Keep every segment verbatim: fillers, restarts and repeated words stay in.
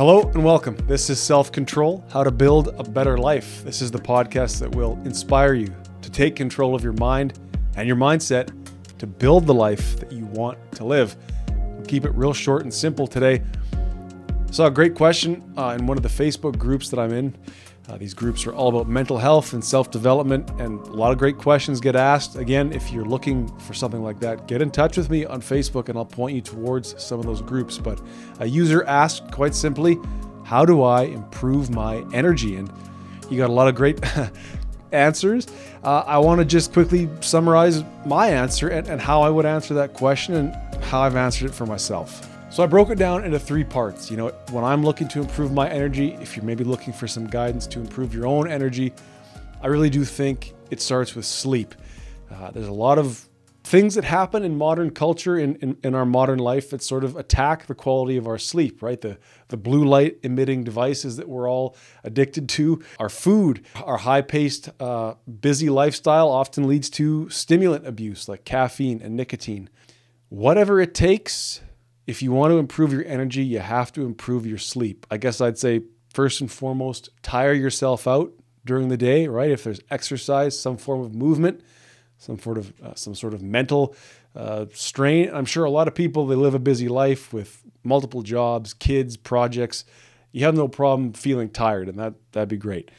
Hello and welcome. This is Self-Control, How to Build a Better Life. This is the podcast that will inspire you to take control of your mind and your mindset to build the life that you want to live. We'll keep it real short and simple today. I saw a great question uh, in one of the Facebook groups that I'm in. Uh, these groups are all about mental health and self-development, and a lot of great questions get asked. Again, if you're looking for something like that, get in touch with me on Facebook and I'll point you towards some of those groups. But a user asked quite simply, how do I improve my energy? And you got a lot of great answers. Uh, I want to just quickly summarize my answer and, and how I would answer that question and how I've answered it for myself. So I broke it down into three parts. You know, when I'm looking to improve my energy, if you're maybe looking for some guidance to improve your own energy, I really do think it starts with sleep. Uh, there's a lot of things that happen in modern culture, in, in, in our modern life, that sort of attack the quality of our sleep, right? The, the blue light emitting devices that we're all addicted to, our food, our high-paced, uh, busy lifestyle often leads to stimulant abuse like caffeine and nicotine. Whatever it takes, if you want to improve your energy, you have to improve your sleep. I guess I'd say first and foremost, tire yourself out during the day, right? If there's exercise, some form of movement, some sort of uh, some sort of mental uh, strain. I'm sure a lot of people, they live a busy life with multiple jobs, kids, projects. You have no problem feeling tired, and that that'd be great.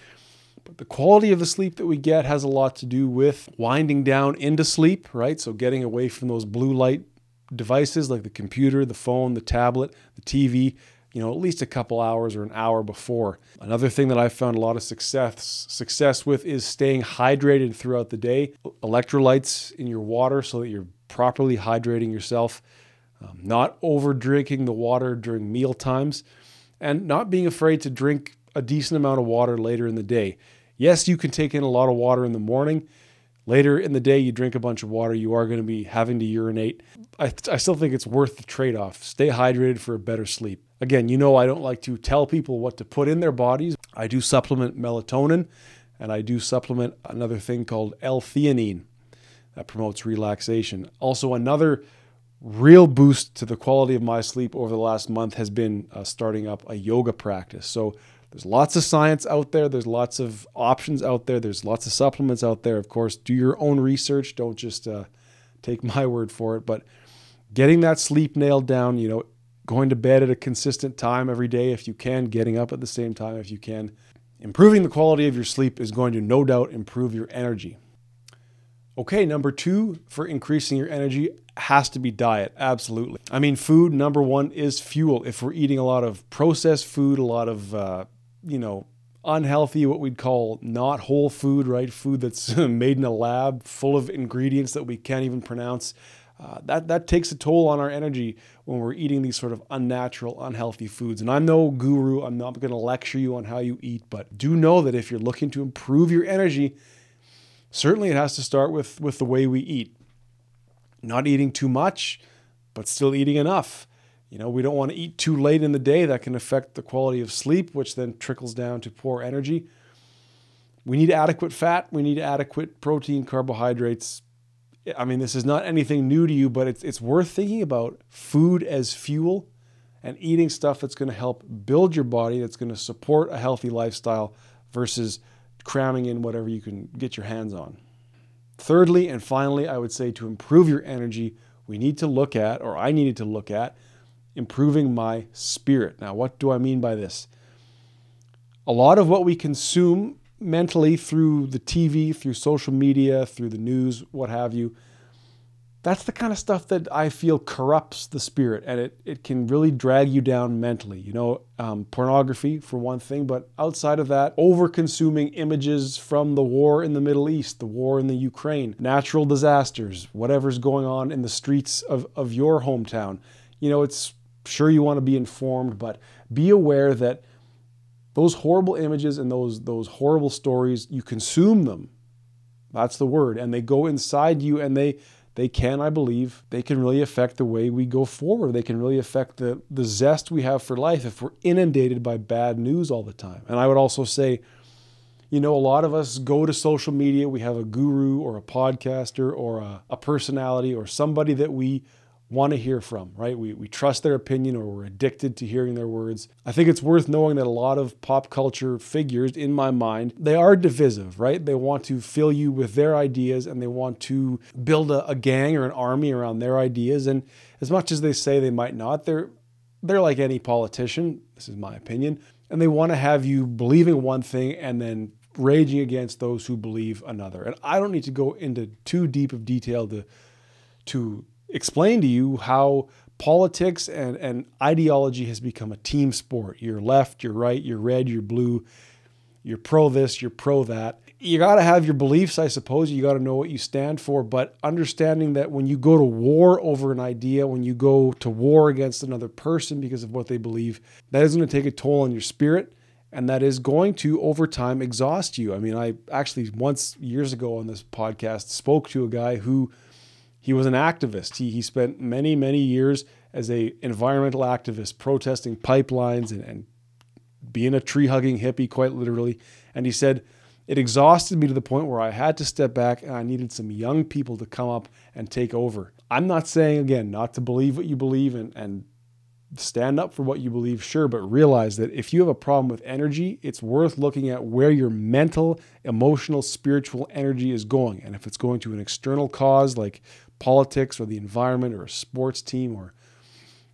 But the quality of the sleep that we get has a lot to do with winding down into sleep, right? So getting away from those blue light devices like the computer, the phone, the tablet, the T V, you know, at least a couple hours or an hour before. Another thing that I've found a lot of success success with is staying hydrated throughout the day. Electrolytes in your water so that you're properly hydrating yourself, um, not over drinking the water during meal times, and not being afraid to drink a decent amount of water later in the day. Yes, you can take in a lot of water in the morning. Later in the day, you drink a bunch of water, you are going to be having to urinate. I, I still think it's worth the trade-off. Stay hydrated for a better sleep. Again, you know I don't like to tell people what to put in their bodies. I do supplement melatonin, and I do supplement another thing called L-theanine that promotes relaxation. Also, another real boost to the quality of my sleep over the last month has been uh, starting up a yoga practice. So there's lots of science out there. There's lots of options out there. There's lots of supplements out there. Of course, do your own research. Don't just uh, take my word for it. But getting that sleep nailed down, you know, going to bed at a consistent time every day if you can, getting up at the same time if you can. Improving the quality of your sleep is going to no doubt improve your energy. Okay, number two for increasing your energy has to be diet, absolutely. I mean, food, number one, is fuel. If we're eating a lot of processed food, a lot of... Uh, you know, unhealthy, what we'd call not whole food, right? Food that's made in a lab full of ingredients that we can't even pronounce. Uh, that, that takes a toll on our energy when we're eating these sort of unnatural, unhealthy foods. And I'm no guru. I'm not going to lecture you on how you eat, but do know that if you're looking to improve your energy, certainly it has to start with, with the way we eat. Not eating too much, but still eating enough. You know, we don't want to eat too late in the day. That can affect the quality of sleep, which then trickles down to poor energy. We need adequate fat. We need adequate protein, carbohydrates. I mean, this is not anything new to you, but it's it's worth thinking about food as fuel and eating stuff that's going to help build your body, that's going to support a healthy lifestyle versus cramming in whatever you can get your hands on. Thirdly, and finally, I would say to improve your energy, we need to look at, or I needed to look at, improving my spirit. Now, what do I mean by this? A lot of what we consume mentally through the T V, through social media, through the news, what have you, that's the kind of stuff that I feel corrupts the spirit, and it, it can really drag you down mentally. You know, um, pornography for one thing, but outside of that, over-consuming images from the war in the Middle East, the war in the Ukraine, natural disasters, whatever's going on in the streets of, of your hometown. You know, it's sure you want to be informed, but be aware that those horrible images and those those horrible stories, you consume them. That's the word. And they go inside you, and they they can, I believe, they can really affect the way we go forward. They can really affect the, the zest we have for life if we're inundated by bad news all the time. And I would also say, you know, a lot of us go to social media. We have a guru or a podcaster or a, a personality or somebody that we want to hear from, right? We we trust their opinion, or we're addicted to hearing their words. I think it's worth knowing that a lot of pop culture figures, in my mind, they are divisive, right? They want to fill you with their ideas, and they want to build a, a gang or an army around their ideas. And as much as they say they might not, they're they're like any politician, this is my opinion, and they want to have you believing one thing and then raging against those who believe another. And I don't need to go into too deep of detail to to explain to you how politics and, and ideology has become a team sport. You're left, you're right, you're red, you're blue, you're pro this, you're pro that. You got to have your beliefs, I suppose. You got to know what you stand for, but understanding that when you go to war over an idea, when you go to war against another person because of what they believe, that is going to take a toll on your spirit, and that is going to, over time, exhaust you. I mean, I actually once, years ago on this podcast, spoke to a guy who, he was an activist. He he spent many, many years as a environmental activist protesting pipelines and, and being a tree-hugging hippie, quite literally. And he said, it exhausted me to the point where I had to step back and I needed some young people to come up and take over. I'm not saying, again, not to believe what you believe and, and stand up for what you believe, sure, but realize that if you have a problem with energy, it's worth looking at where your mental, emotional, spiritual energy is going. And if it's going to an external cause like politics or the environment or a sports team or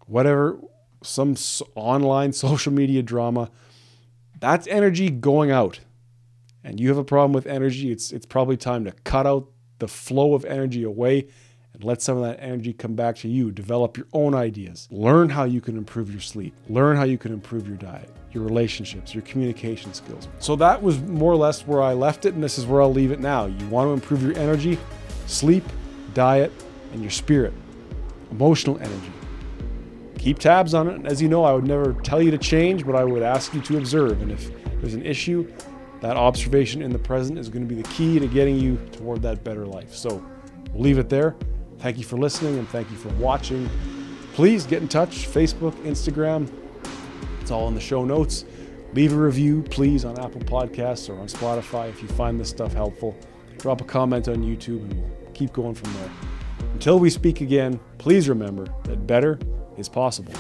whatever, some online social media drama, that's energy going out. And you have a problem with energy, it's it's probably time to cut out the flow of energy away and let some of that energy come back to you. Develop your own ideas. Learn how you can improve your sleep. Learn how you can improve your diet, your relationships, your communication skills. So that was more or less where I left it, and this is where I'll leave it now. You want to improve your energy, sleep, diet, and your spirit, emotional energy. Keep tabs on it. As you know, I would never tell you to change, but I would ask you to observe. And if there's an issue, that observation in the present is going to be the key to getting you toward that better life. So we'll leave it there. Thank you for listening and thank you for watching. Please get in touch, Facebook, Instagram. It's all in the show notes. Leave a review, please, on Apple Podcasts or on Spotify if you find this stuff helpful. Drop a comment on YouTube and we'll keep going from there. Until we speak again, please remember that better is possible.